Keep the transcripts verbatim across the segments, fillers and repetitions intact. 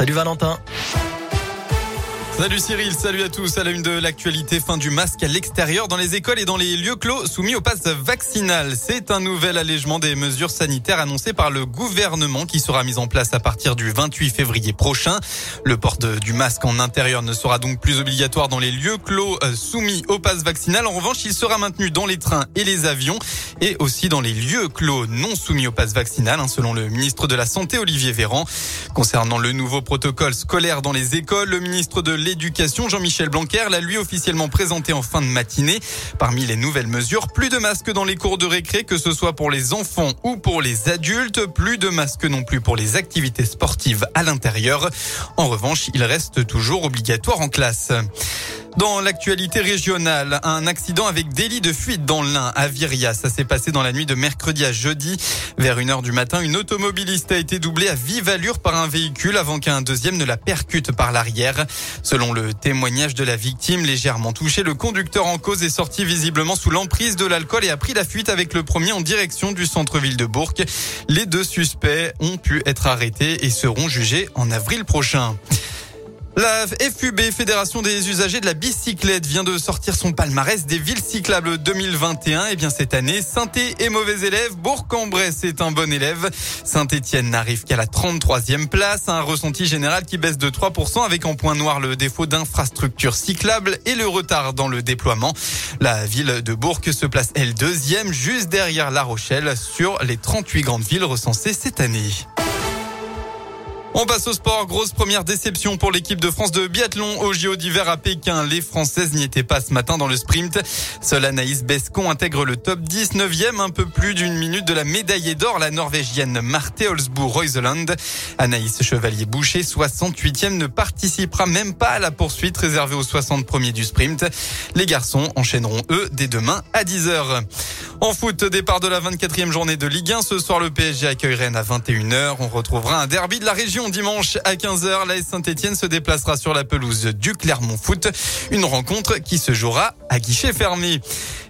Salut Valentin. Salut Cyril, salut à tous. À la une de l'actualité, fin du masque à l'extérieur dans les écoles et dans les lieux clos soumis au pass vaccinal. C'est un nouvel allègement des mesures sanitaires annoncé par le gouvernement qui sera mis en place à partir du vingt-huit février prochain. Le port de, du masque en intérieur ne sera donc plus obligatoire dans les lieux clos soumis au pass vaccinal. En revanche, il sera maintenu dans les trains et les avions et aussi dans les lieux clos non soumis au pass vaccinal, hein, selon le ministre de la Santé, Olivier Véran. Concernant le nouveau protocole scolaire dans les écoles, le ministre de L'éducation, Jean-Michel Blanquer, l'a lui officiellement présenté en fin de matinée. Parmi les nouvelles mesures, plus de masques dans les cours de récré, que ce soit pour les enfants ou pour les adultes. Plus de masques non plus pour les activités sportives à l'intérieur. En revanche, il reste toujours obligatoire en classe. Dans l'actualité régionale, un accident avec délit de fuite dans l'Ain à Viriat. Ça s'est passé dans la nuit de mercredi à jeudi. Vers une heure du matin, une automobiliste a été doublée à vive allure par un véhicule avant qu'un deuxième ne la percute par l'arrière. Selon le témoignage de la victime, légèrement touchée, le conducteur en cause est sorti visiblement sous l'emprise de l'alcool et a pris la fuite avec le premier en direction du centre-ville de Bourg. Les deux suspects ont pu être arrêtés et seront jugés en avril prochain. La F U B, Fédération des usagers de la bicyclette, vient de sortir son palmarès des villes cyclables deux mille vingt et un. Et bien cette année, Saint-Étienne est mauvais élève, Bourg-en-Bresse est un bon élève. Saint-Étienne n'arrive qu'à la trente-troisième place, un ressenti général qui baisse de trois pour cent avec en point noir le défaut d'infrastructures cyclables et le retard dans le déploiement. La ville de Bourg se place elle deuxième, juste derrière La Rochelle, sur les trente-huit grandes villes recensées cette année. On passe au sport. Grosse première déception pour l'équipe de France de biathlon au J O d'hiver à Pékin. Les Françaises n'y étaient pas ce matin dans le sprint. Seule Anaïs Bescon intègre le top dix, neuvième, un peu plus d'une minute de la médaillée d'or, la Norvégienne Marte Olsbu Røiseland. Anaïs Chevalier-Bouchet, soixante-huitième, ne participera même pas à la poursuite réservée aux soixante premiers du sprint. Les garçons enchaîneront eux dès demain à dix heures. En foot, départ de la vingt-quatrième journée de Ligue un. Ce soir, le P S G accueille Rennes à vingt et une heures. On retrouvera un derby de la région dimanche à quinze heures. L'A S Saint-Étienne se déplacera sur la pelouse du Clermont Foot. Une rencontre qui se jouera à guichet fermé.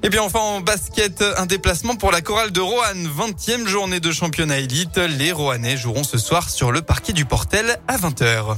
Et puis enfin, en basket, un déplacement pour la chorale de Roanne. vingtième journée de championnat élite. Les Roannais joueront ce soir sur le parquet du Portel à vingt heures.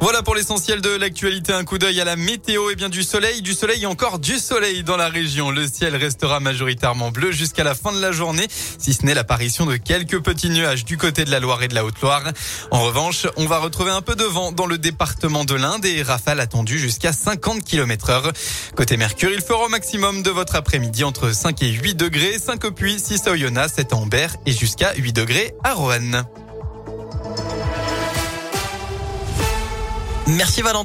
Voilà pour l'essentiel de l'actualité. Un coup d'œil à la météo. Et bien du soleil, du soleil et encore du soleil dans la région. Le ciel restera majoritairement bleu jusqu'à la fin de la journée, si ce n'est l'apparition de quelques petits nuages du côté de la Loire et de la Haute-Loire. En revanche, on va retrouver un peu de vent dans le département de l'Inde et rafales attendues jusqu'à cinquante kilomètres heure. Côté Mercure, il fera au maximum de votre après-midi entre cinq et huit degrés, cinq au Puy, six à Oyonnax, sept à Ambert et jusqu'à huit degrés à Roanne. Merci Valentin.